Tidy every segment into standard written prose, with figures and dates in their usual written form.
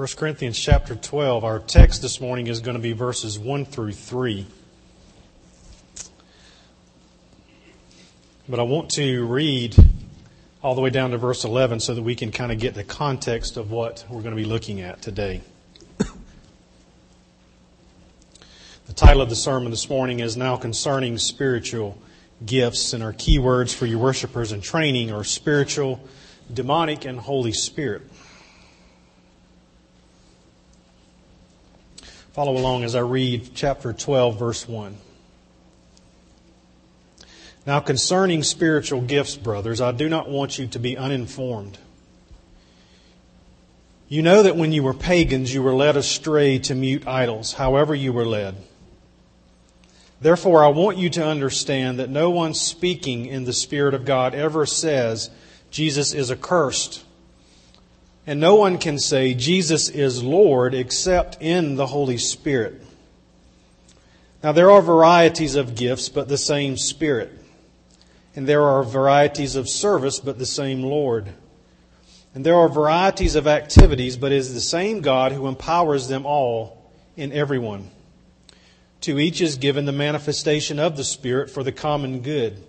1 Corinthians chapter 12, our text this morning is going to be verses 1 through 3. But I want to read all the way down to verse 11 so that we can kind of get the context of what we're going to be looking at today. The title of the sermon this morning is Now Concerning Spiritual Gifts, and our key words for your worshipers in training are spiritual, demonic, and Holy Spirit. Follow along as I read chapter 12, verse 1. Now concerning spiritual gifts, brothers, I do not want you to be uninformed. You know that when you were pagans, you were led astray to mute idols, however you were led. Therefore, I want you to understand that no one speaking in the Spirit of God ever says, Jesus is accursed. And no one can say Jesus is Lord except in the Holy Spirit. Now there are varieties of gifts, but the same Spirit. And there are varieties of service, but the same Lord. And there are varieties of activities, but it is the same God who empowers them all in everyone. To each is given the manifestation of the Spirit for the common good.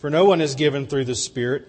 For no one is given through the Spirit.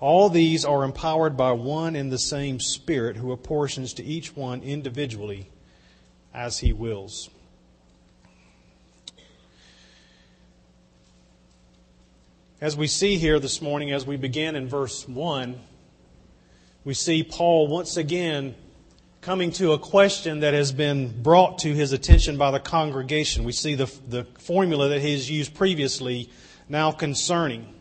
All these are empowered by one and the same Spirit who apportions to each one individually as He wills. As we see here this morning, as we began in verse 1, we see Paul once again coming to a question that has been brought to his attention by the congregation. We see the formula that he has used previously, now concerning.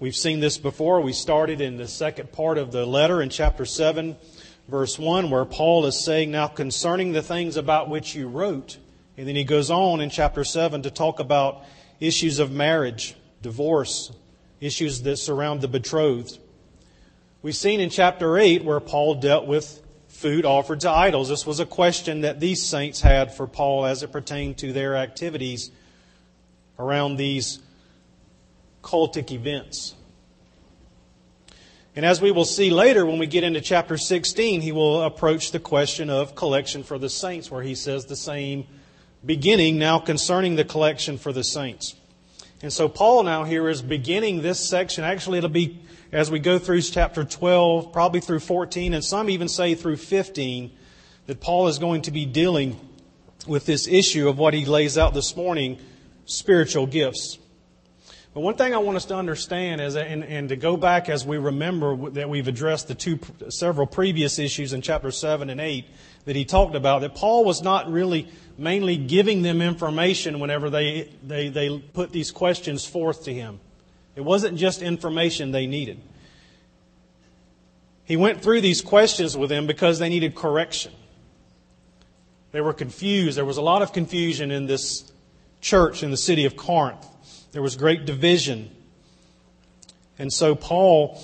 We've seen this before. We started in the second part of the letter in chapter 7, verse 1, where Paul is saying, now concerning the things about which you wrote. And then he goes on in chapter 7 to talk about issues of marriage, divorce, issues that surround the betrothed. We've seen in chapter 8 where Paul dealt with food offered to idols. This was a question that these saints had for Paul as it pertained to their activities around these cultic events. And as we will see later when we get into chapter 16, he will approach the question of collection for the saints, where he says the same beginning, now concerning the collection for the saints. And so Paul now here is beginning this section. Actually, it'll be as we go through chapter 12, probably through 14, and some even say through 15, that Paul is going to be dealing with this issue of what he lays out this morning, spiritual gifts. But one thing I want us to understand is, and to go back as we remember that we've addressed the several previous issues in chapter 7 and 8 that he talked about, that Paul was not really mainly giving them information whenever they put these questions forth to him. It wasn't just information they needed. He went through these questions with them because they needed correction. They were confused. There was a lot of confusion in this church in the city of Corinth. There was great division. And so Paul,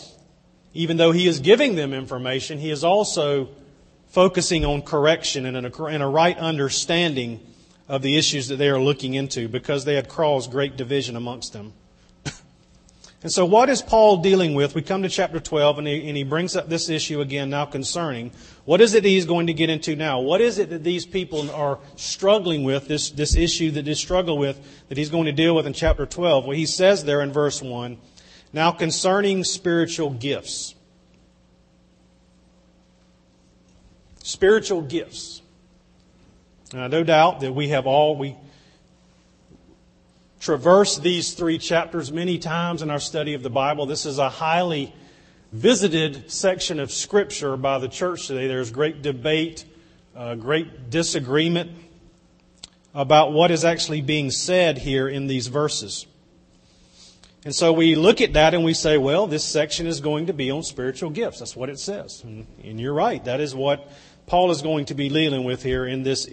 even though he is giving them information, he is also focusing on correction and a right understanding of the issues that they are looking into because they had caused great division amongst them. And so what is Paul dealing with? We come to chapter 12 and he brings up this issue again now concerning. What is it he's going to get into now? What is it that these people are struggling with, this issue that they struggle with, that he's going to deal with in chapter 12? Well, he says there in verse 1, now concerning spiritual gifts. Spiritual gifts. Now, no doubt that we traverse these three chapters many times in our study of the Bible. This is a highly visited section of Scripture by the church today. There's great debate, great disagreement about what is actually being said here in these verses. And so we look at that and we say, well, this section is going to be on spiritual gifts. That's what it says. And you're right. That is what Paul is going to be dealing with here in this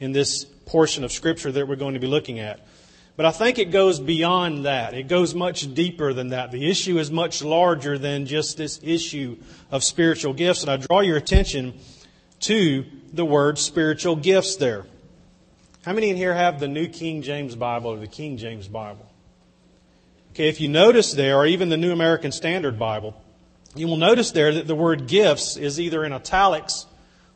in this portion of Scripture that we're going to be looking at. But I think it goes beyond that. It goes much deeper than that. The issue is much larger than just this issue of spiritual gifts. And I draw your attention to the word spiritual gifts there. How many in here have the New King James Bible or the King James Bible? Okay, if you notice there, or even the New American Standard Bible, you will notice there that the word gifts is either in italics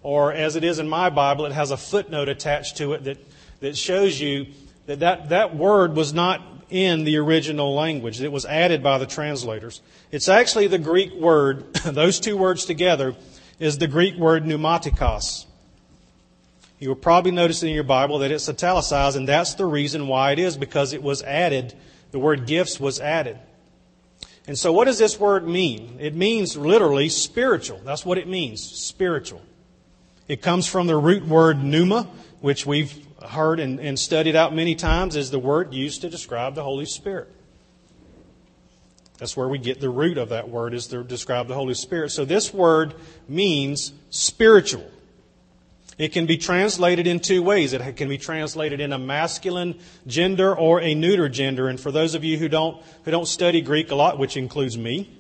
or, as it is in my Bible, it has a footnote attached to it that shows you that word was not in the original language. It was added by the translators. It's actually the Greek word, those two words together, is the Greek word pneumatikos. You will probably notice in your Bible that it's italicized, and that's the reason why it is, because it was added, the word gifts was added. And so what does this word mean? It means literally spiritual. That's what it means, spiritual. It comes from the root word pneuma, which we've heard and studied out many times is the word used to describe the Holy Spirit. That's where we get the root of that word, is to describe the Holy Spirit. So this word means spiritual. It can be translated in two ways. It can be translated in a masculine gender or a neuter gender. And for those of you who don't study Greek a lot, which includes me,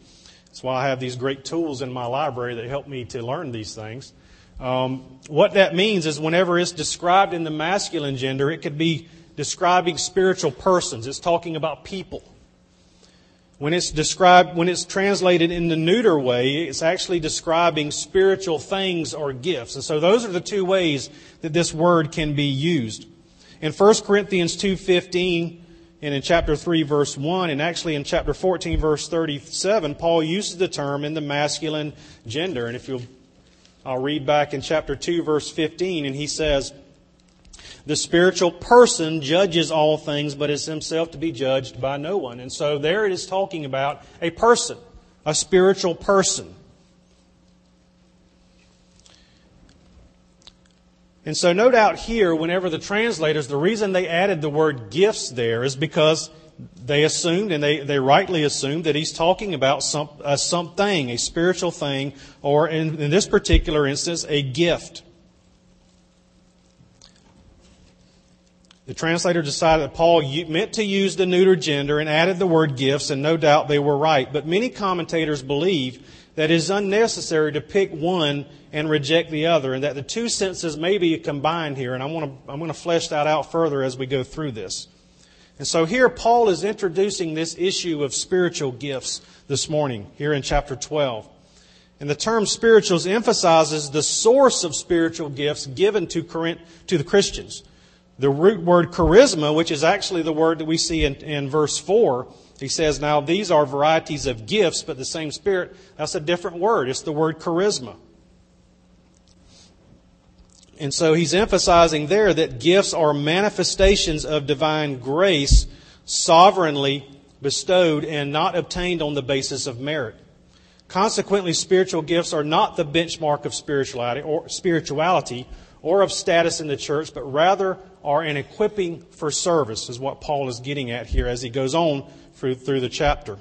that's why I have these great tools in my library that help me to learn these things. What that means is whenever it's described in the masculine gender, it could be describing spiritual persons. It's talking about people. When it's translated in the neuter way, it's actually describing spiritual things or gifts. And so those are the two ways that this word can be used. In 1 Corinthians 2:15 and in chapter 3 verse 1 and actually in chapter 14 verse 37, Paul uses the term in the masculine gender. And I'll read back in chapter 2, verse 15, and he says, "The spiritual person judges all things, but is himself to be judged by no one." And so there it is talking about a person, a spiritual person. And so no doubt here, whenever the translators, the reason they added the word gifts there is because they assumed, and they rightly assumed, that he's talking about something, a spiritual thing, or in this particular instance, a gift. The translator decided that Paul meant to use the neuter gender and added the word gifts, and no doubt they were right. But many commentators believe that it is unnecessary to pick one and reject the other, and that the two senses may be combined here. And I'm going to flesh that out further as we go through this. And so here Paul is introducing this issue of spiritual gifts this morning, here in chapter 12. And the term spirituals emphasizes the source of spiritual gifts given to the Christians. The root word charisma, which is actually the word that we see in verse 4, he says, "Now these are varieties of gifts, but the same Spirit," that's a different word. It's the word charisma. And so he's emphasizing there that gifts are manifestations of divine grace sovereignly bestowed and not obtained on the basis of merit. Consequently, spiritual gifts are not the benchmark of spirituality or of status in the church, but rather are an equipping for service, is what Paul is getting at here as he goes on through the chapter.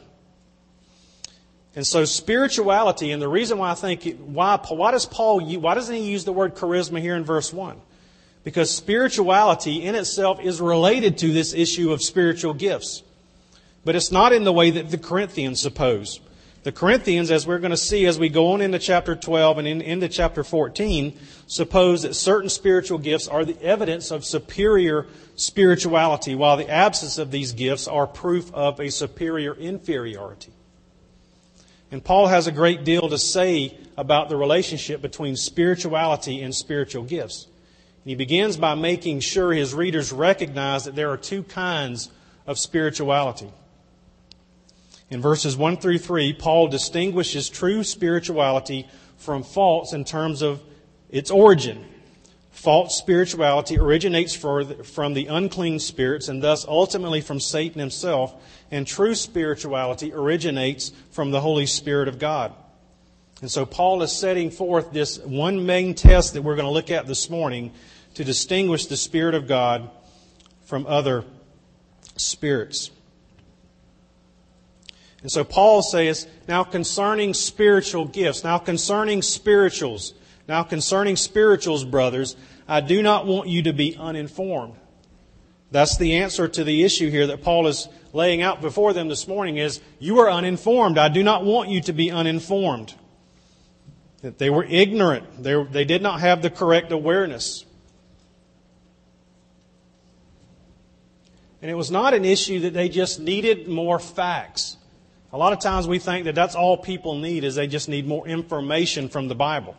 And so spirituality, and the reason why I think, why doesn't he use the word charisma here in verse 1? Because spirituality in itself is related to this issue of spiritual gifts. But it's not in the way that the Corinthians suppose. The Corinthians, as we're going to see as we go on into chapter 12 and into chapter 14, suppose that certain spiritual gifts are the evidence of superior spirituality, while the absence of these gifts are proof of a superior inferiority. And Paul has a great deal to say about the relationship between spirituality and spiritual gifts. And he begins by making sure his readers recognize that there are two kinds of spirituality. In verses 1 through 3, Paul distinguishes true spirituality from false in terms of its origin. False spirituality originates from the unclean spirits and thus ultimately from Satan himself, and true spirituality originates from the Holy Spirit of God. And so Paul is setting forth this one main test that we're going to look at this morning to distinguish the Spirit of God from other spirits. And so Paul says, now concerning spirituals, Now concerning spirituals, brothers, I do not want you to be uninformed. That's the answer to the issue here that Paul is laying out before them this morning is, you are uninformed. I do not want you to be uninformed. That they were ignorant. They did not have the correct awareness. And it was not an issue that they just needed more facts. A lot of times we think that that's all people need is they just need more information from the Bible.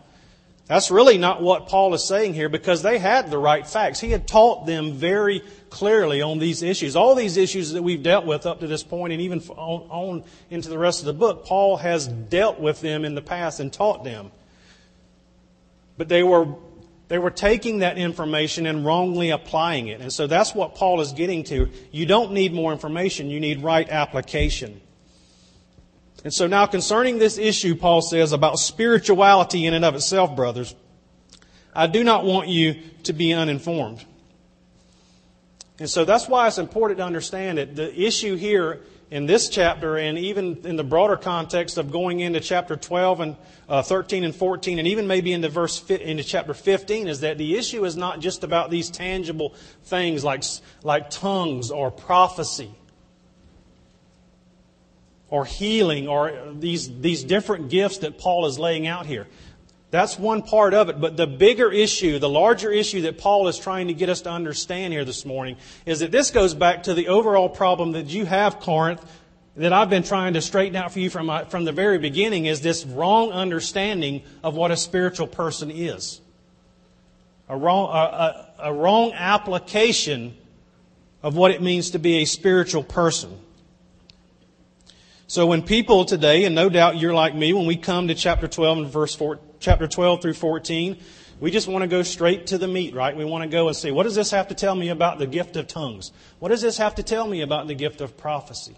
That's really not what Paul is saying here because they had the right facts. He had taught them very clearly on these issues. All these issues that we've dealt with up to this point and even on into the rest of the book, Paul has dealt with them in the past and taught them. But they were taking that information and wrongly applying it. And so that's what Paul is getting to. You don't need more information. You need right application. And so now concerning this issue, Paul says, about spirituality in and of itself, brothers, I do not want you to be uninformed. And so that's why it's important to understand that the issue here in this chapter and even in the broader context of going into chapter 12 and 13 and 14 and even maybe into chapter 15 is that the issue is not just about these tangible things like tongues or prophecy, or healing, or these different gifts that Paul is laying out here. That's one part of it. But the bigger issue, the larger issue that Paul is trying to get us to understand here this morning is that this goes back to the overall problem that you have, Corinth, that I've been trying to straighten out for you from the very beginning is this wrong understanding of what a spiritual person is. A wrong application of what it means to be a spiritual person. So when people today, and no doubt you're like me, when we come to chapter 12 and chapter 12 through 14, we just want to go straight to the meat, right? We want to go and say, what does this have to tell me about the gift of tongues? What does this have to tell me about the gift of prophecy?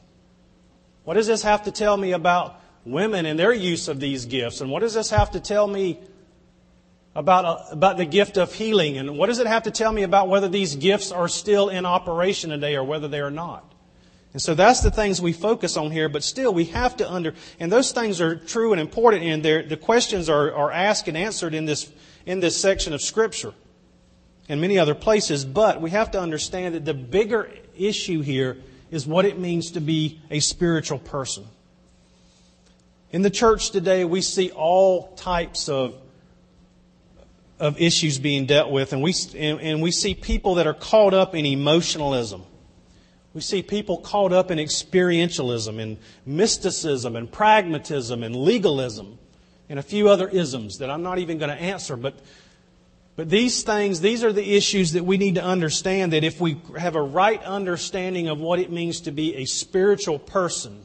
What does this have to tell me about women and their use of these gifts? And what does this have to tell me about the gift of healing? And what does it have to tell me about whether these gifts are still in operation today or whether they are not? And so that's the things we focus on here, but still we have to and those things are true and important, and the questions are asked and answered in this section of Scripture and many other places, but we have to understand that the bigger issue here is what it means to be a spiritual person. In the church today, we see all types of issues being dealt with, and we see people that are caught up in emotionalism. We see people caught up in experientialism and mysticism and pragmatism and legalism and a few other isms that I'm not even going to answer. But these things, these are the issues that we need to understand, that if we have a right understanding of what it means to be a spiritual person,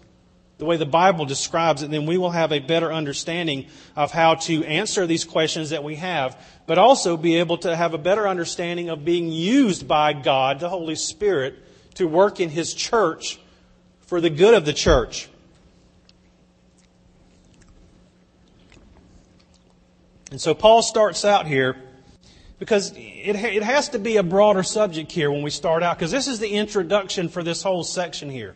the way the Bible describes it, then we will have a better understanding of how to answer these questions that we have, but also be able to have a better understanding of being used by God, the Holy Spirit, to work in His church for the good of the church. And so Paul starts out here because it has to be a broader subject here when we start out, because this is the introduction for this whole section here.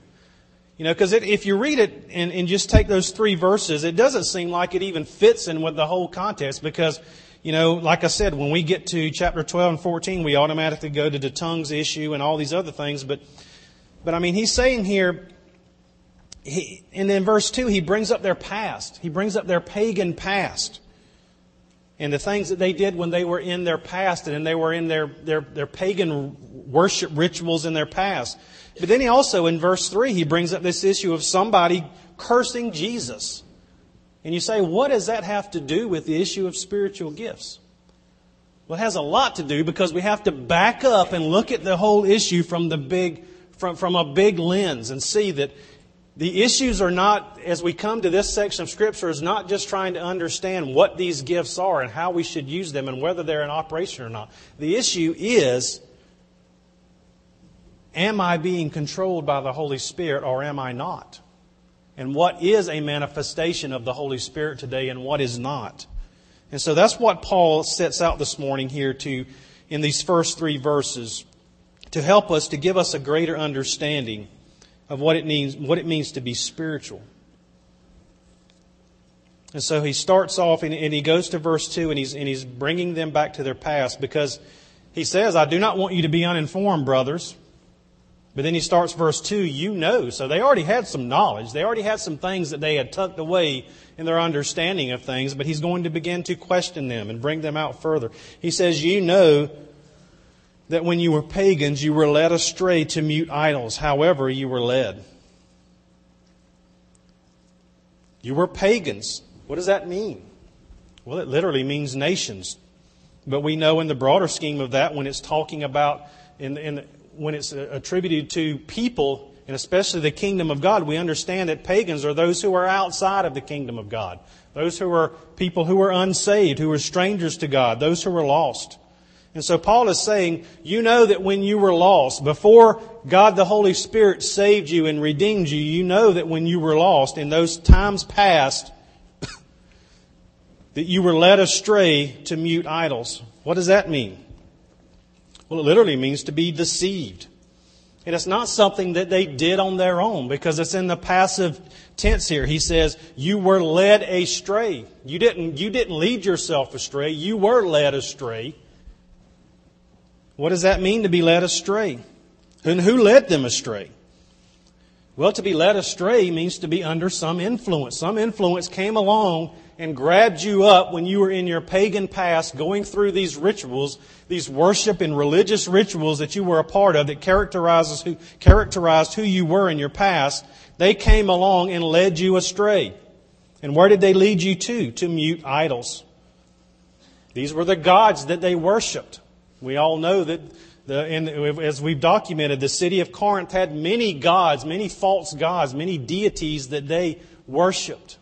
You know, because if you read it and just take those three verses, it doesn't seem like it even fits in with the whole context because, you know, like I said, when we get to chapter 12 and 14, we automatically go to the tongues issue and all these other things. But I mean, he's saying here, and in verse 2, he brings up their past. He brings up their pagan past and the things that they did when they were in their past and they were in their pagan worship rituals in their past. But then he also, in verse 3, he brings up this issue of somebody cursing Jesus. And you say, what does that have to do with the issue of spiritual gifts? Well, it has a lot to do because we have to back up and look at the whole issue from a big lens and see that the issues are not, as we come to this section of Scripture, is not just trying to understand what these gifts are and how we should use them and whether they're in operation or not. The issue is, am I being controlled by the Holy Spirit or am I not? And what is a manifestation of the Holy Spirit today and what is not? And so that's what Paul sets out this morning here to, in these first three verses, to help us, to give us a greater understanding of what it means to be spiritual. And so he starts off and he goes to verse 2 and he's bringing them back to their past, because he says, I do not want you to be uninformed, brothers. But then he starts verse 2, you know. So they already had some knowledge. They already had some things that they had tucked away in their understanding of things. But he's going to begin to question them and bring them out further. He says, you know that when you were pagans, you were led astray to mute idols. However, you were led. You were pagans. What does that mean? Well, it literally means nations. But we know in the broader scheme of that, when it's talking about, when it's attributed to people, and especially the kingdom of God, we understand that pagans are those who are outside of the kingdom of God. Those who are people who are unsaved, who are strangers to God, those who are lost. And so Paul is saying, you know that when you were lost, before God the Holy Spirit saved you and redeemed you, you know that when you were lost in those times past, that you were led astray to mute idols. What does that mean? Well, it literally means to be deceived. And it's not something that they did on their own, because it's in the passive tense here. He says, you were led astray. You didn't lead yourself astray. You were led astray. What does that mean to be led astray? And who led them astray? Well, to be led astray means to be under some influence. Some influence came along and grabbed you up when you were in your pagan past, going through these rituals, these worship and religious rituals that you were a part of that characterized who you were in your past. They came along and led you astray. And where did they lead you to? To mute idols. These were the gods that they worshipped. We all know that, as we've documented, the city of Corinth had many gods, many false gods, many deities that they worshipped.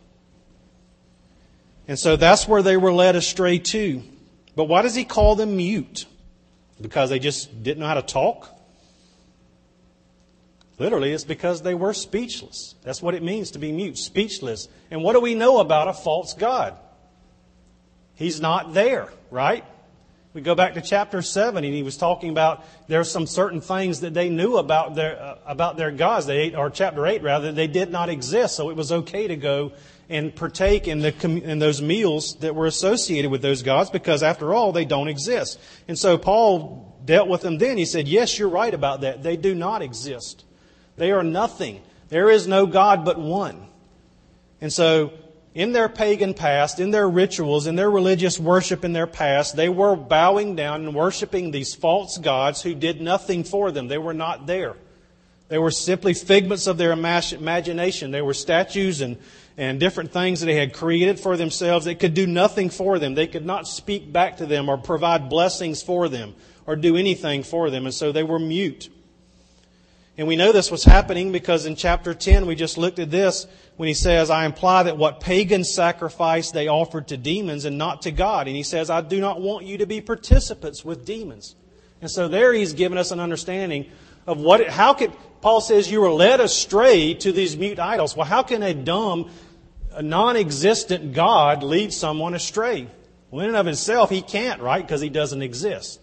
And so that's where they were led astray to. But why does he call them mute? Because they just didn't know how to talk? Literally, it's because they were speechless. That's what it means to be mute, speechless. And what do we know about a false god? He's not there, right? We go back to chapter 7, and he was talking about there are some certain things that they knew about their gods. Chapter 8, rather, they did not exist, so it was okay to go and partake in those meals that were associated with those gods, because after all, they don't exist. And so Paul dealt with them then. He said, yes, you're right about that. They do not exist. They are nothing. There is no God but one. And so in their pagan past, in their rituals, in their religious worship in their past, they were bowing down and worshiping these false gods who did nothing for them. They were not there. They were simply figments of their imagination. They were statues and different things that they had created for themselves that could do nothing for them. They could not speak back to them or provide blessings for them or do anything for them. And so they were mute. And we know this was happening because in chapter 10, we just looked at this when he says, I imply that what pagan sacrifice they offered to demons and not to God. And he says, I do not want you to be participants with demons. And so there he's given us an understanding of Paul says you were led astray to these mute idols. Well, how can a dumb, non-existent God lead someone astray? Well, in and of himself, he can't, right? Because he doesn't exist.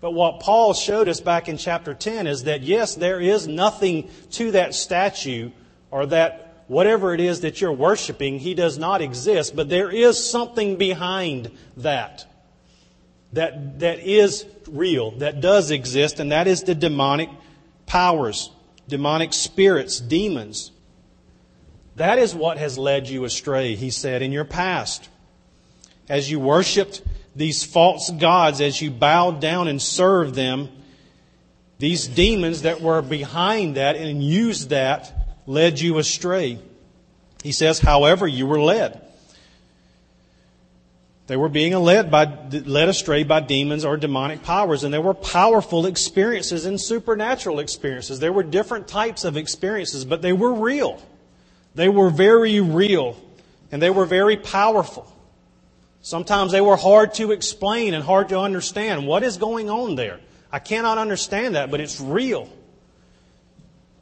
But what Paul showed us back in chapter 10 is that, yes, there is nothing to that statue or that whatever it is that you're worshiping, he does not exist. But there is something behind that is real, that does exist, and that is the demonic powers, demonic spirits, demons. That is what has led you astray, he said, in your past. As you worshipped these false gods, as you bowed down and served them, these demons that were behind that and used that led you astray. He says, however, you were led. They were being led astray by demons or demonic powers. And there were powerful experiences and supernatural experiences. There were different types of experiences, but they were real. They were very real. And they were very powerful. Sometimes they were hard to explain and hard to understand. What is going on there? I cannot understand that, but it's real.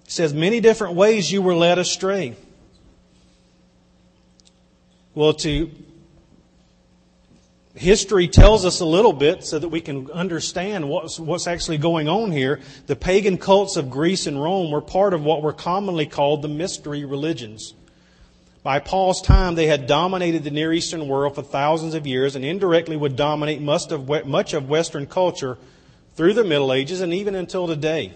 He says, many different ways you were led astray. Well, history tells us a little bit so that we can understand what's actually going on here. The pagan cults of Greece and Rome were part of what were commonly called the mystery religions. By Paul's time, they had dominated the Near Eastern world for thousands of years and indirectly would dominate much of Western culture through the Middle Ages and even until today.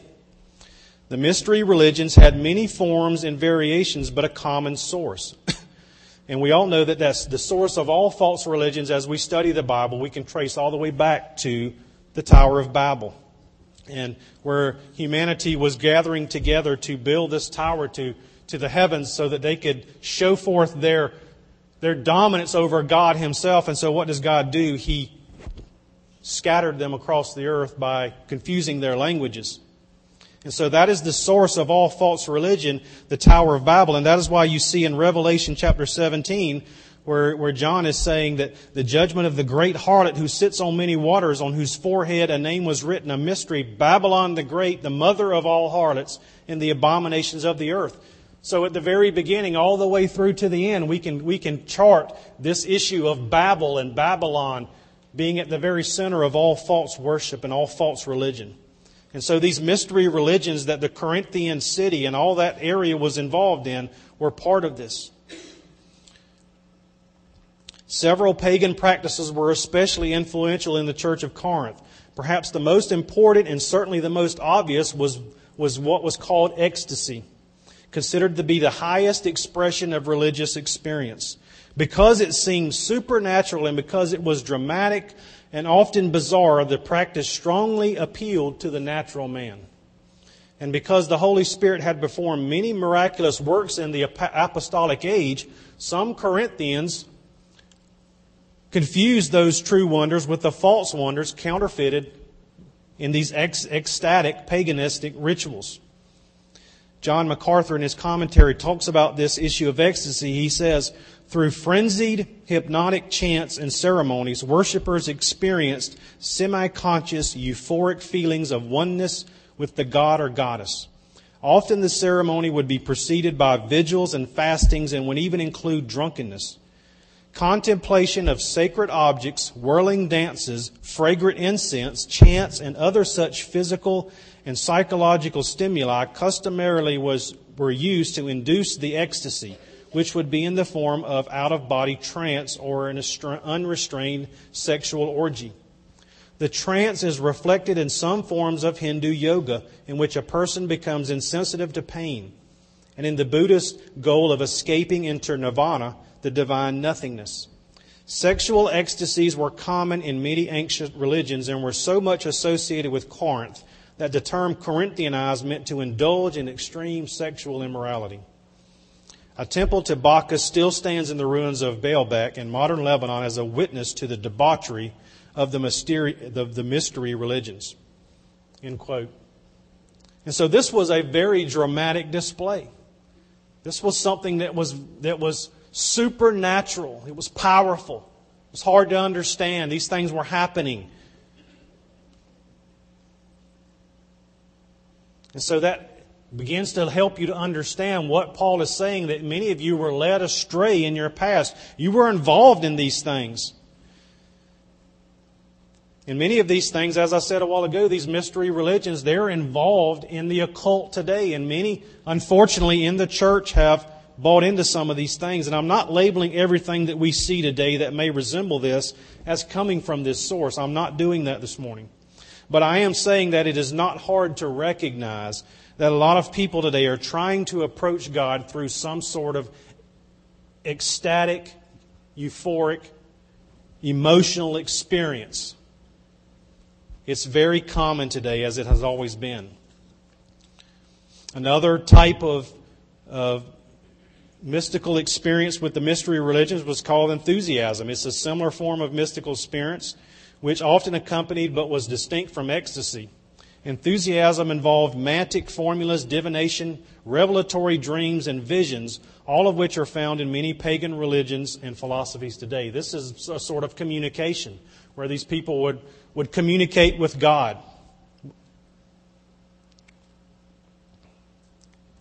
The mystery religions had many forms and variations, but a common source. And we all know that that's the source of all false religions. As we study the Bible, we can trace all the way back to the Tower of Babel, and where humanity was gathering together to build this tower to the heavens so that they could show forth their dominance over God himself. And so what does God do? He scattered them across the earth by confusing their languages. And so that is the source of all false religion, the Tower of Babel. And that is why you see in Revelation chapter 17, where John is saying that the judgment of the great harlot who sits on many waters, on whose forehead a name was written, a mystery, Babylon the Great, the mother of all harlots, and the abominations of the earth. So at the very beginning, all the way through to the end, we can chart this issue of Babel and Babylon being at the very center of all false worship and all false religion. And so these mystery religions that the Corinthian city and all that area was involved in were part of this. Several pagan practices were especially influential in the church of Corinth. Perhaps the most important and certainly the most obvious was what was called ecstasy, considered to be the highest expression of religious experience. Because it seemed supernatural and because it was dramatic and often bizarre, the practice strongly appealed to the natural man. And because the Holy Spirit had performed many miraculous works in the apostolic age, some Corinthians confused those true wonders with the false wonders counterfeited in these ecstatic paganistic rituals. John MacArthur, in his commentary, talks about this issue of ecstasy. He says, through frenzied hypnotic chants and ceremonies, worshipers experienced semi-conscious, euphoric feelings of oneness with the god or goddess. Often the ceremony would be preceded by vigils and fastings and would even include drunkenness. Contemplation of sacred objects, whirling dances, fragrant incense, chants, and other such physical and psychological stimuli customarily were used to induce the ecstasy, which would be in the form of out-of-body trance or an unrestrained sexual orgy. The trance is reflected in some forms of Hindu yoga, in which a person becomes insensitive to pain, and in the Buddhist goal of escaping into nirvana, the divine nothingness. Sexual ecstasies were common in many ancient religions and were so much associated with Corinth that the term Corinthianized meant to indulge in extreme sexual immorality. A temple to Bacchus still stands in the ruins of Baalbek in modern Lebanon as a witness to the debauchery of the mystery religions. End quote. And so this was a very dramatic display. This was something that was supernatural. It was powerful. It was hard to understand. These things were happening. And so that begins to help you to understand what Paul is saying, that many of you were led astray in your past. You were involved in these things. And many of these things, as I said a while ago, these mystery religions, they're involved in the occult today. And many, unfortunately, in the church have bought into some of these things. And I'm not labeling everything that we see today that may resemble this as coming from this source. I'm not doing that this morning. But I am saying that it is not hard to recognize that a lot of people today are trying to approach God through some sort of ecstatic, euphoric, emotional experience. It's very common today, as it has always been. Another type of mystical experience with the mystery religions was called enthusiasm. It's a similar form of mystical experience, which often accompanied but was distinct from ecstasy. Enthusiasm involved magic formulas, divination, revelatory dreams, and visions, all of which are found in many pagan religions and philosophies today. This is a sort of communication where these people would communicate with God.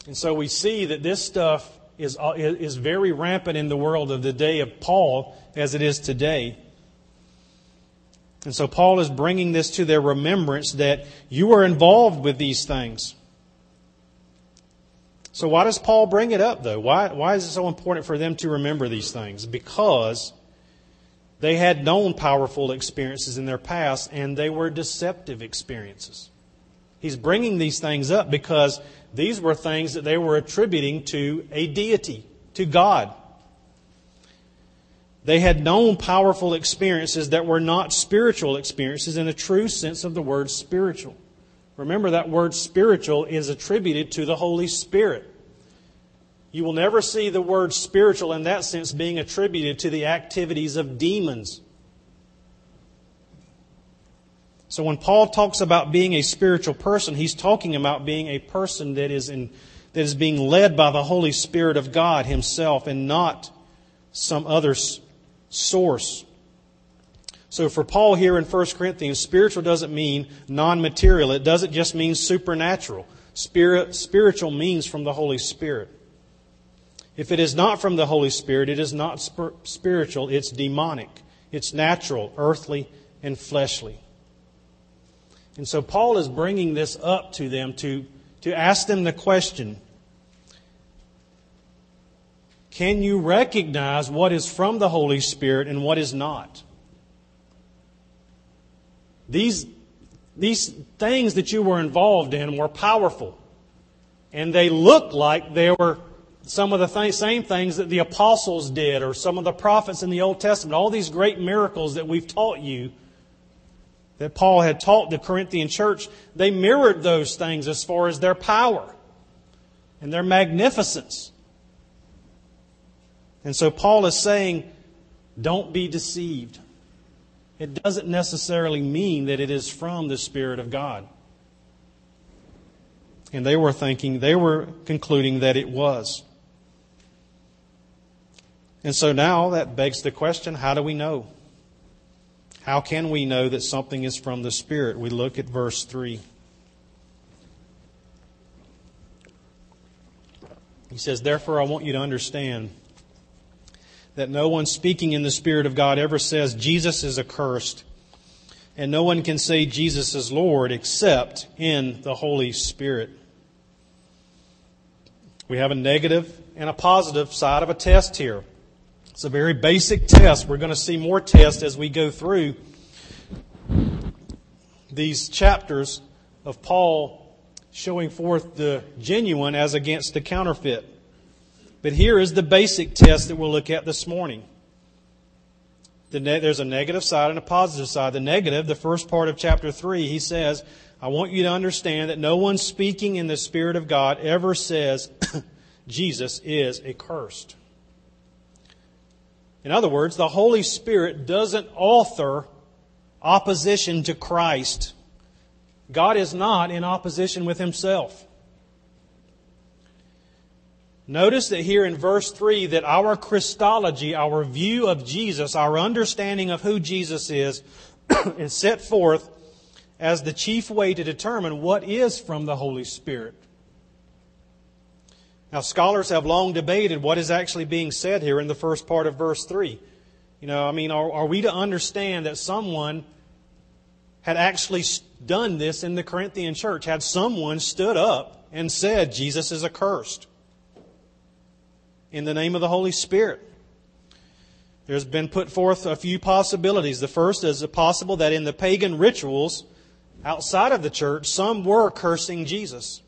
And so we see that this stuff is very rampant in the world of the day of Paul as it is today. And so Paul is bringing this to their remembrance that you were involved with these things. So why does Paul bring it up, though? Why is it so important for them to remember these things? Because they had known powerful experiences in their past, and they were deceptive experiences. He's bringing these things up because these were things that they were attributing to a deity, to God. They had known powerful experiences that were not spiritual experiences in the true sense of the word spiritual. Remember, that word spiritual is attributed to the Holy Spirit. You will never see the word spiritual in that sense being attributed to the activities of demons. So when Paul talks about being a spiritual person, he's talking about being a person that is being led by the Holy Spirit of God Himself and not some other source. So for Paul here in 1 Corinthians, spiritual doesn't mean non-material. It doesn't just mean supernatural. Spiritual means from the Holy Spirit. If it is not from the Holy Spirit, it is not spiritual, it's demonic. It's natural, earthly, and fleshly. And so Paul is bringing this up to them to ask them the question, can you recognize what is from the Holy Spirit and what is not? These things that you were involved in were powerful, and they looked like they were some of the same things that the apostles did or some of the prophets in the Old Testament, all these great miracles that we've taught you, that Paul had taught the Corinthian church, they mirrored those things as far as their power and their magnificence. And so Paul is saying, don't be deceived. It doesn't necessarily mean that it is from the Spirit of God. And they were concluding that it was. And so now that begs the question, how do we know? How can we know that something is from the Spirit? We look at verse 3. He says, therefore, I want you to understand that no one speaking in the Spirit of God ever says Jesus is accursed, and no one can say Jesus is Lord except in the Holy Spirit. We have a negative and a positive side of a test here. It's a very basic test. We're going to see more tests as we go through these chapters of Paul showing forth the genuine as against the counterfeit. But here is the basic test that we'll look at this morning. There's a negative side and a positive side. The negative, the first part of chapter 3, he says, I want you to understand that no one speaking in the Spirit of God ever says Jesus is accursed. In other words, the Holy Spirit doesn't author opposition to Christ. God is not in opposition with Himself. Notice that here in verse 3 that our Christology, our view of Jesus, our understanding of who Jesus is set forth as the chief way to determine what is from the Holy Spirit. Now, scholars have long debated what is actually being said here in the first part of verse 3. Are we to understand that someone had actually done this in the Corinthian church? Had someone stood up and said, Jesus is accursed in the name of the Holy Spirit? There's been put forth a few possibilities. The first is possible that in the pagan rituals outside of the church, some were cursing Jesus.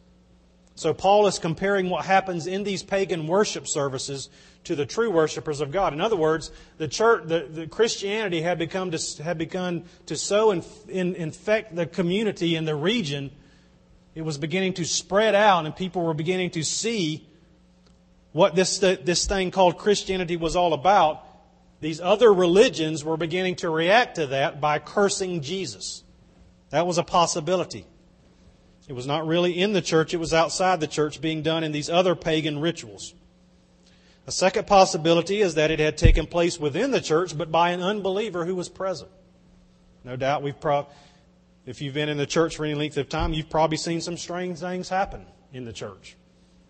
So Paul is comparing what happens in these pagan worship services to the true worshipers of God. In other words, the church, the Christianity had begun to so infect the community in the region. It was beginning to spread out, and people were beginning to see what this thing called Christianity was all about. These other religions were beginning to react to that by cursing Jesus. That was a possibility. It was not really in the church, it was outside the church being done in these other pagan rituals. A second possibility is that it had taken place within the church, but by an unbeliever who was present. No doubt, if you've been in the church for any length of time, you've probably seen some strange things happen in the church.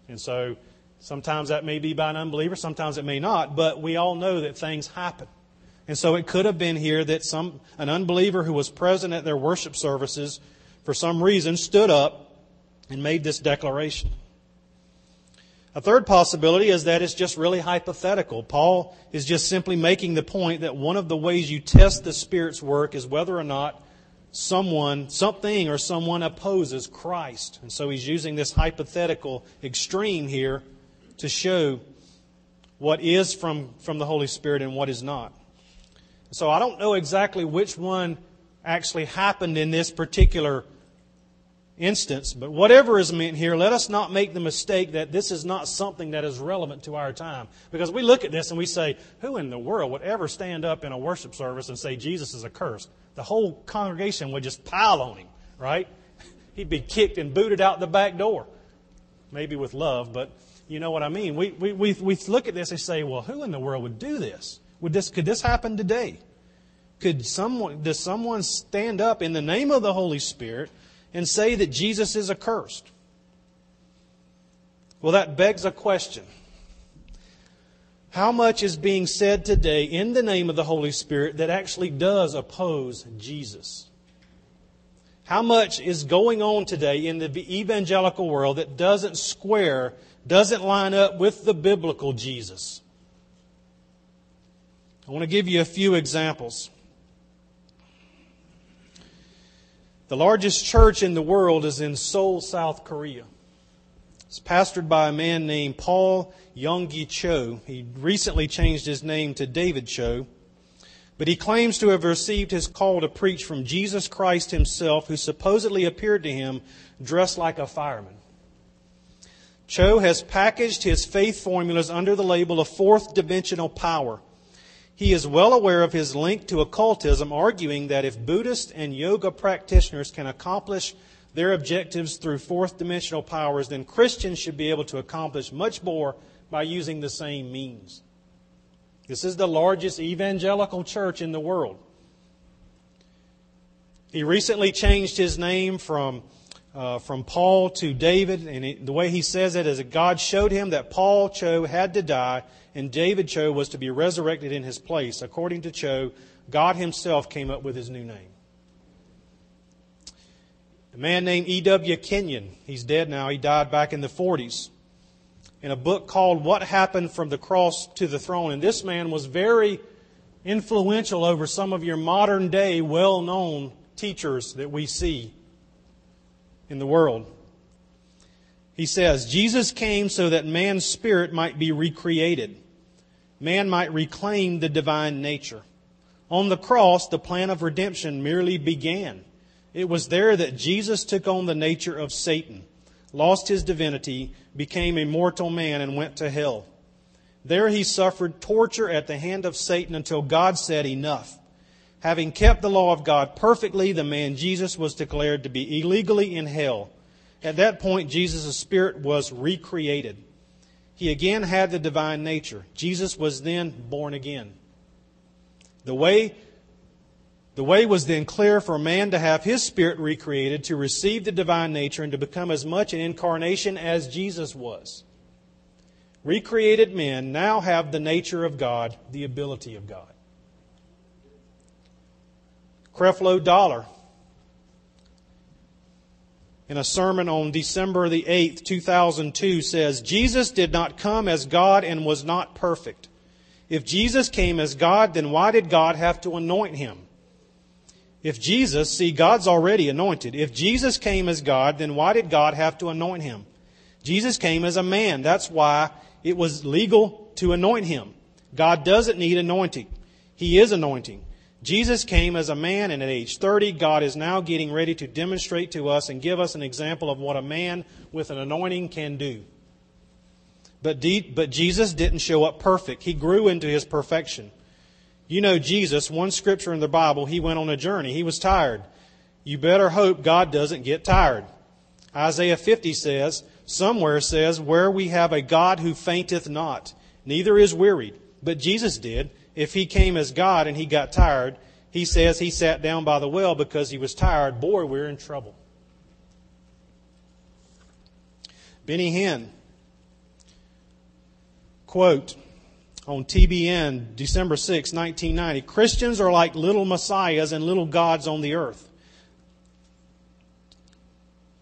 And so sometimes that may be by an unbeliever, sometimes it may not, but we all know that things happen. And so it could have been here that an unbeliever who was present at their worship services for some reason stood up and made this declaration. A third possibility is that it's just really hypothetical. Paul is just simply making the point that one of the ways you test the Spirit's work is whether or not someone opposes Christ. And so he's using this hypothetical extreme here to show what is from the Holy Spirit and what is not. So I don't know exactly which one actually happened in this particular instance, but whatever is meant here, let us not make the mistake that this is not something that is relevant to our time. Because we look at this and we say, who in the world would ever stand up in a worship service and say Jesus is accursed? The whole congregation would just pile on him, right? He'd be kicked and booted out the back door. Maybe with love, but you know what I mean. We look at this and say, well, who in the world would do this? Could this happen today? Does someone stand up in the name of the Holy Spirit and say that Jesus is accursed? Well, that begs a question. How much is being said today in the name of the Holy Spirit that actually does oppose Jesus? How much is going on today in the evangelical world that doesn't line up with the biblical Jesus? I want to give you a few examples. The largest church in the world is in Seoul, South Korea. It's pastored by a man named Paul Yonggi Cho. He recently changed his name to David Cho. But he claims to have received his call to preach from Jesus Christ himself, who supposedly appeared to him dressed like a fireman. Cho has packaged his faith formulas under the label of fourth dimensional power. He is well aware of his link to occultism, arguing that if Buddhist and yoga practitioners can accomplish their objectives through fourth dimensional powers, then Christians should be able to accomplish much more by using the same means. This is the largest evangelical church in the world. He recently changed his name from Paul to David, and the way he says it is that God showed him that Paul Cho had to die and David Cho was to be resurrected in his place. According to Cho, God himself came up with his new name. A man named E.W. Kenyon, he's dead now, he died back in the 40s, in a book called What Happened from the Cross to the Throne. And this man was very influential over some of your modern day well-known teachers that we see in the world. He says, Jesus came so that man's spirit might be recreated. Man might reclaim the divine nature. On the cross, the plan of redemption merely began. It was there that Jesus took on the nature of Satan, lost his divinity, became a mortal man, and went to hell. There he suffered torture at the hand of Satan until God said, enough. Having kept the law of God perfectly, the man Jesus was declared to be illegally in hell. At that point, Jesus' spirit was recreated. He again had the divine nature. Jesus was then born again. The way was then clear for man to have his spirit recreated, to receive the divine nature, and to become as much an incarnation as Jesus was. Recreated men now have the nature of God, the ability of God. Creflo Dollar, in a sermon on December the 8th, 2002, says, Jesus did not come as God and was not perfect. If Jesus came as God, then why did God have to anoint him? God's already anointed. If Jesus came as God, then why did God have to anoint him? Jesus came as a man. That's why it was legal to anoint him. God doesn't need anointing. He is anointing. Jesus came as a man, and at age 30, God is now getting ready to demonstrate to us and give us an example of what a man with an anointing can do. But Jesus didn't show up perfect. He grew into his perfection. You know Jesus, one scripture in the Bible, he went on a journey. He was tired. You better hope God doesn't get tired. Isaiah 50 says, where we have a God who fainteth not, neither is wearied. But Jesus did. If he came as God and he got tired, he says he sat down by the well because he was tired. Boy, we're in trouble. Benny Hinn, quote, on TBN, December 6, 1990, Christians are like little messiahs and little gods on the earth.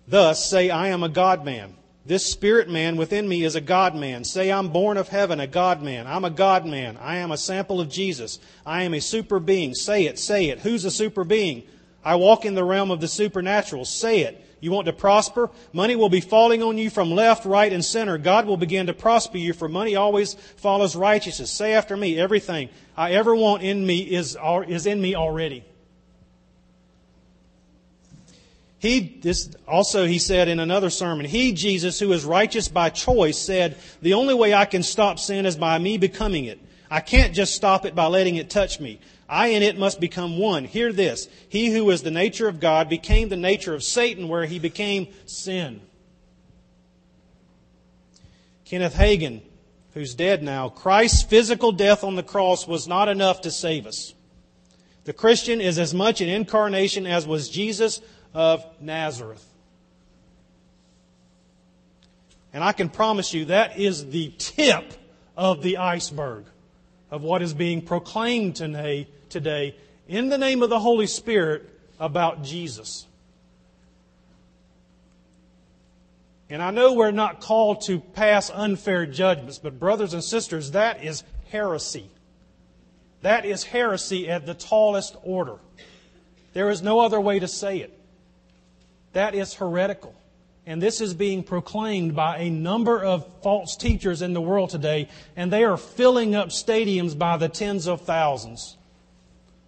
Thus say, I am a God man. This spirit man within me is a God man. Say, I'm born of heaven, a God man. I'm a God man. I am a sample of Jesus. I am a super being. Say it, say it. Who's a super being? I walk in the realm of the supernatural. Say it. You want to prosper? Money will be falling on you from left, right, and center. God will begin to prosper you, for money always follows righteousness. Say after me, everything I ever want in me is in me already. He said in another sermon, He, Jesus, who is righteous by choice, said, the only way I can stop sin is by me becoming it. I can't just stop it by letting it touch me. I and it must become one. Hear this. He who is the nature of God became the nature of Satan, where he became sin. Kenneth Hagin, who's dead now, Christ's physical death on the cross was not enough to save us. The Christian is as much an incarnation as was Jesus of Nazareth. And I can promise you that is the tip of the iceberg of what is being proclaimed today in the name of the Holy Spirit about Jesus. And I know we're not called to pass unfair judgments, but brothers and sisters, that is heresy. That is heresy at the tallest order. There is no other way to say it. That is heretical. And this is being proclaimed by a number of false teachers in the world today, and they are filling up stadiums by the tens of thousands.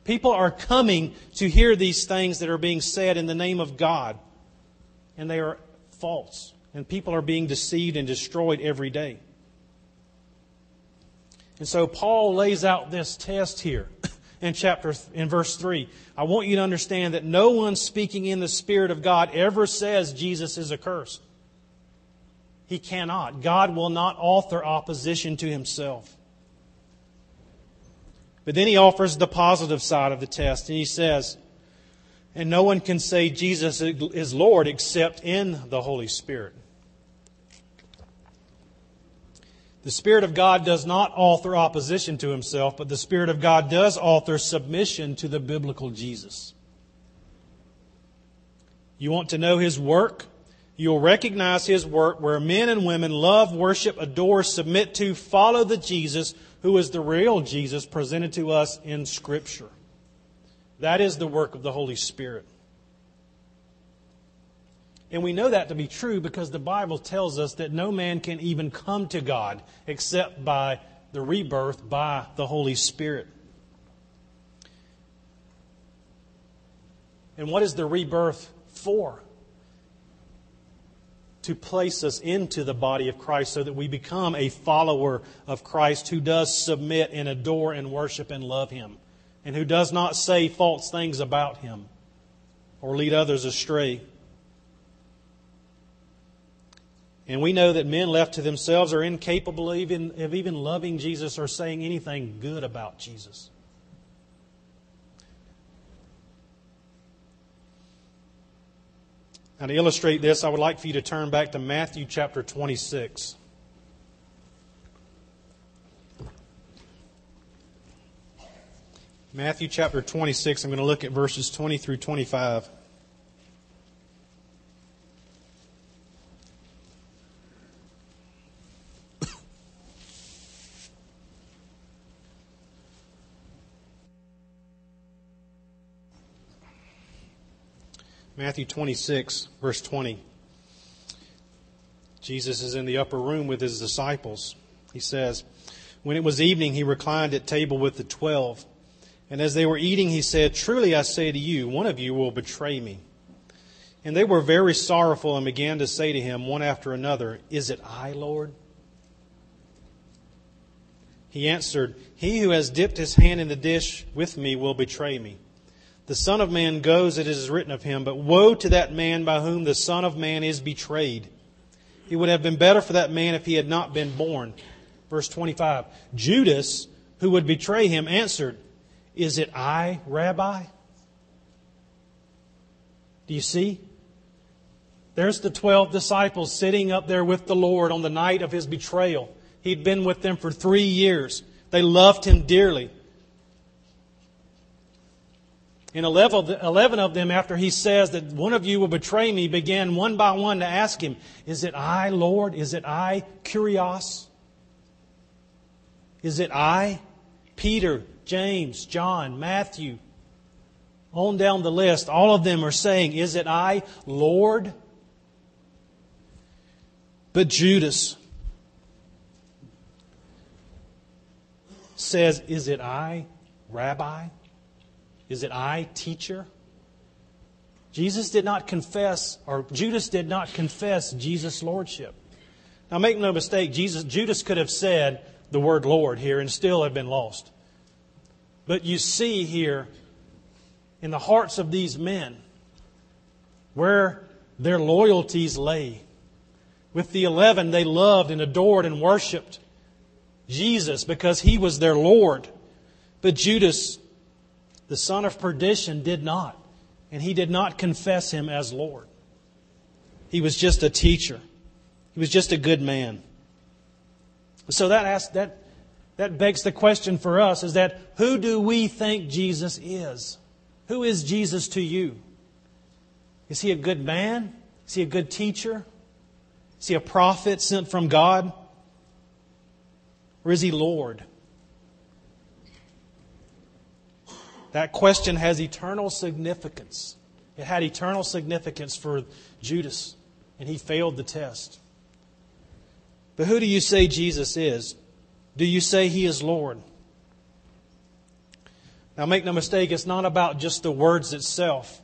People are coming to hear these things that are being said in the name of God, and they are false. And people are being deceived and destroyed every day. And so Paul lays out this test here. In verse 3, I want you to understand that no one speaking in the Spirit of God ever says Jesus is accursed. He cannot. God will not author opposition to Himself. But then he offers the positive side of the test, and he says, and no one can say Jesus is Lord except in the Holy Spirit. The Spirit of God does not author opposition to Himself, but the Spirit of God does author submission to the biblical Jesus. You want to know His work? You'll recognize His work where men and women love, worship, adore, submit to, follow the Jesus who is the real Jesus presented to us in Scripture. That is the work of the Holy Spirit. And we know that to be true because the Bible tells us that no man can even come to God except by the rebirth by the Holy Spirit. And what is the rebirth for? To place us into the body of Christ so that we become a follower of Christ who does submit and adore and worship and love Him, and who does not say false things about Him or lead others astray. And we know that men left to themselves are incapable of even loving Jesus or saying anything good about Jesus. Now, to illustrate this, I would like for you to turn back to Matthew chapter 26. Matthew chapter 26, I'm going to look at verses 20 through 25. Matthew 26, verse 20. Jesus is in the upper room with His disciples. He says, when it was evening, He reclined at table with the 12. And as they were eating, He said, truly I say to you, one of you will betray me. And they were very sorrowful and began to say to Him one after another, is it I, Lord? He answered, he who has dipped his hand in the dish with me will betray me. The Son of Man goes, it is written of Him, but woe to that man by whom the Son of Man is betrayed. It would have been better for that man if he had not been born. Verse 25, Judas, who would betray Him, answered, is it I, Rabbi? Do you see? There's the 12 disciples sitting up there with the Lord on the night of His betrayal. He'd been with them for 3 years. They loved Him dearly. And 11 of them, after he says that one of you will betray me, began one by one to ask him, "Is it I, Lord? Is it I, Kyrios? Is it I?" Peter, James, John, Matthew, on down the list, all of them are saying, "Is it I, Lord?" But Judas says, "Is it I, Rabbi? Is it I, teacher?" Jesus did not confess, or Judas did not confess Jesus' lordship. Now make no mistake, Judas could have said the word Lord here and still have been lost. But you see here in the hearts of these men where their loyalties lay. With the 11, they loved and adored and worshipped Jesus because He was their Lord. But Judas, the son of perdition, did not. And he did not confess Him as Lord. He was just a teacher. He was just a good man. So that begs the question for us, is that who do we think Jesus is? Who is Jesus to you? Is He a good man? Is He a good teacher? Is He a prophet sent from God? Or is He Lord? That question has eternal significance. It had eternal significance for Judas, and he failed the test. But who do you say Jesus is? Do you say He is Lord? Now make no mistake, it's not about just the words itself.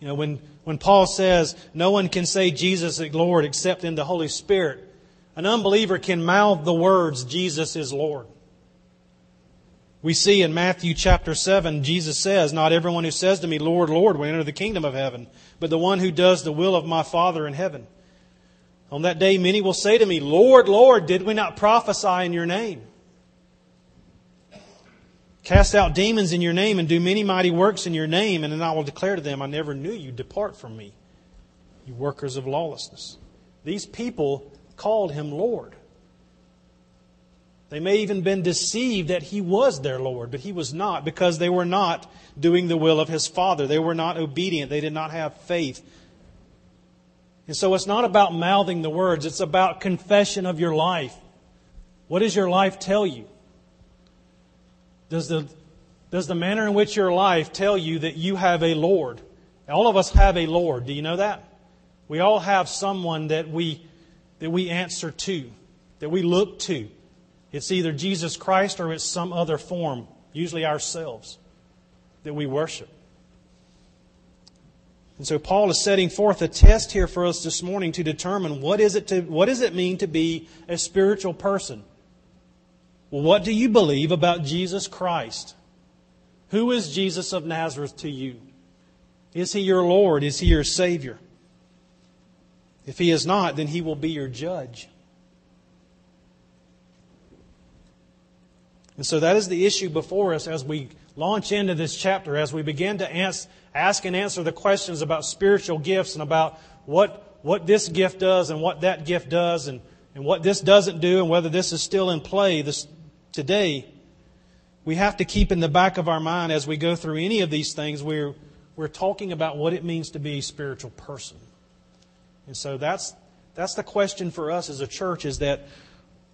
You know, when Paul says, "No one can say Jesus is Lord except in the Holy Spirit," an unbeliever can mouth the words, "Jesus is Lord." We see in Matthew chapter 7, Jesus says, "Not everyone who says to me, 'Lord, Lord,' will enter the kingdom of heaven, but the one who does the will of my Father in heaven. On that day, many will say to me, 'Lord, Lord, did we not prophesy in your name? Cast out demons in your name and do many mighty works in your name.' And then I will declare to them, 'I never knew you. Depart from me, you workers of lawlessness.'" These people called Him Lord. They may even been deceived that He was their Lord, but He was not, because they were not doing the will of His Father. They were not obedient. They did not have faith. And so it's not about mouthing the words. It's about confession of your life. What does your life tell you? Does the manner in which your life tell you that you have a Lord? All of us have a Lord. Do you know that? We all have someone that we answer to, that we look to. It's either Jesus Christ or it's some other form, usually ourselves, that we worship. And so Paul is setting forth a test here for us this morning to determine what does it mean to be a spiritual person? Well, what do you believe about Jesus Christ? Who is Jesus of Nazareth to you? Is He your Lord? Is He your Savior? If He is not, then He will be your judge. And so that is the issue before us as we launch into this chapter, as we begin to ask and answer the questions about spiritual gifts and about what this gift does and what that gift does and what this doesn't do and whether this is still in play today. We have to keep in the back of our mind as we go through any of these things, we're talking about what it means to be a spiritual person. And so that's the question for us as a church, is that,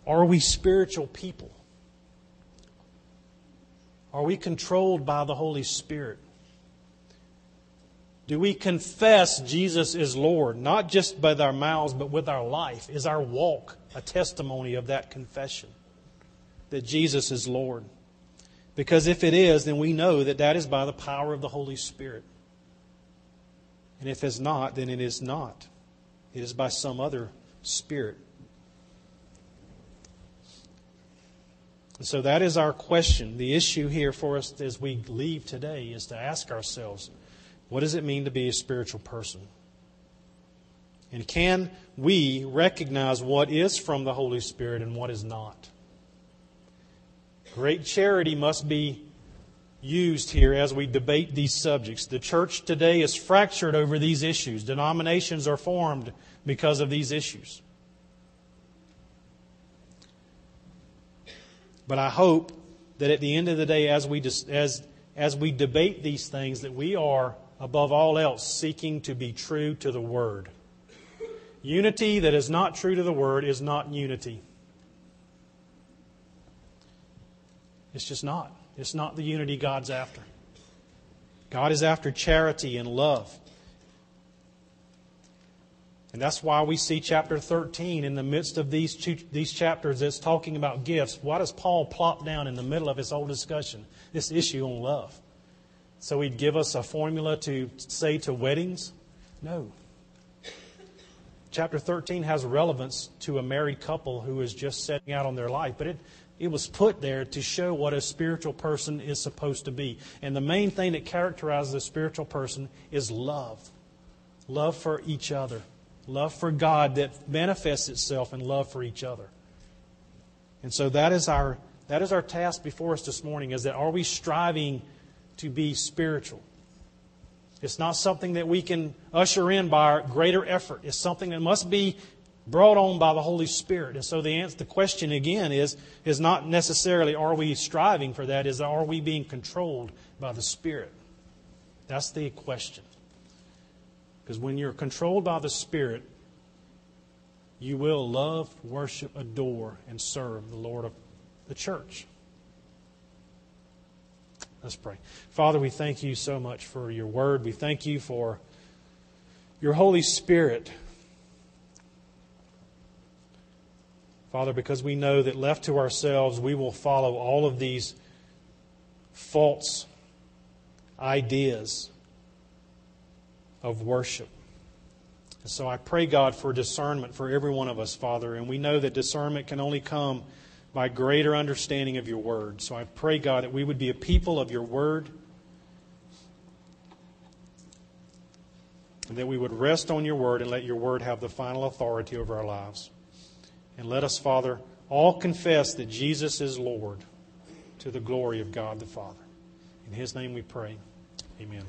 are we spiritual people? Are we controlled by the Holy Spirit? Do we confess Jesus is Lord, not just by our mouths, but with our life? Is our walk a testimony of that confession, that Jesus is Lord? Because if it is, then we know that that is by the power of the Holy Spirit. And if it's not, then it is not. It is by some other spirit. And so that is our question. The issue here for us as we leave today is to ask ourselves, what does it mean to be a spiritual person? And can we recognize what is from the Holy Spirit and what is not? Great charity must be used here as we debate these subjects. The church today is fractured over these issues. Denominations are formed because of these issues. But I hope that at the end of the day, as as we debate these things that we are, above all else, seeking to be true to the Word. Unity that is not true to the Word is not unity. It's just not. It's not the unity God's after. God is after charity and love. And that's why we see chapter 13 in the midst of these chapters that's talking about gifts. Why does Paul plop down in the middle of his whole discussion this issue on love? So he'd give us a formula to say to weddings? No. Chapter 13 has relevance to a married couple who is just setting out on their life. But it was put there to show what a spiritual person is supposed to be. And the main thing that characterizes a spiritual person is love. Love for each other. Love for God that manifests itself in love for each other. And so that is our task before us this morning, is that are we striving to be spiritual? It's not something that we can usher in by our greater effort. It's something that must be brought on by the Holy Spirit. And so the question again is not necessarily are we striving for that, is are we being controlled by the Spirit? That's the question. Because when you're controlled by the Spirit, you will love, worship, adore, and serve the Lord of the church. Let's pray. Father, we thank you so much for your Word. We thank you for your Holy Spirit. Father, because we know that left to ourselves, we will follow all of these false ideas of worship. And so I pray, God, for discernment for every one of us, Father. And we know that discernment can only come by greater understanding of your Word. So I pray, God, that we would be a people of your Word, and that we would rest on your Word and let your Word have the final authority over our lives. And let us, Father, all confess that Jesus is Lord, to the glory of God the Father. In His name we pray. Amen.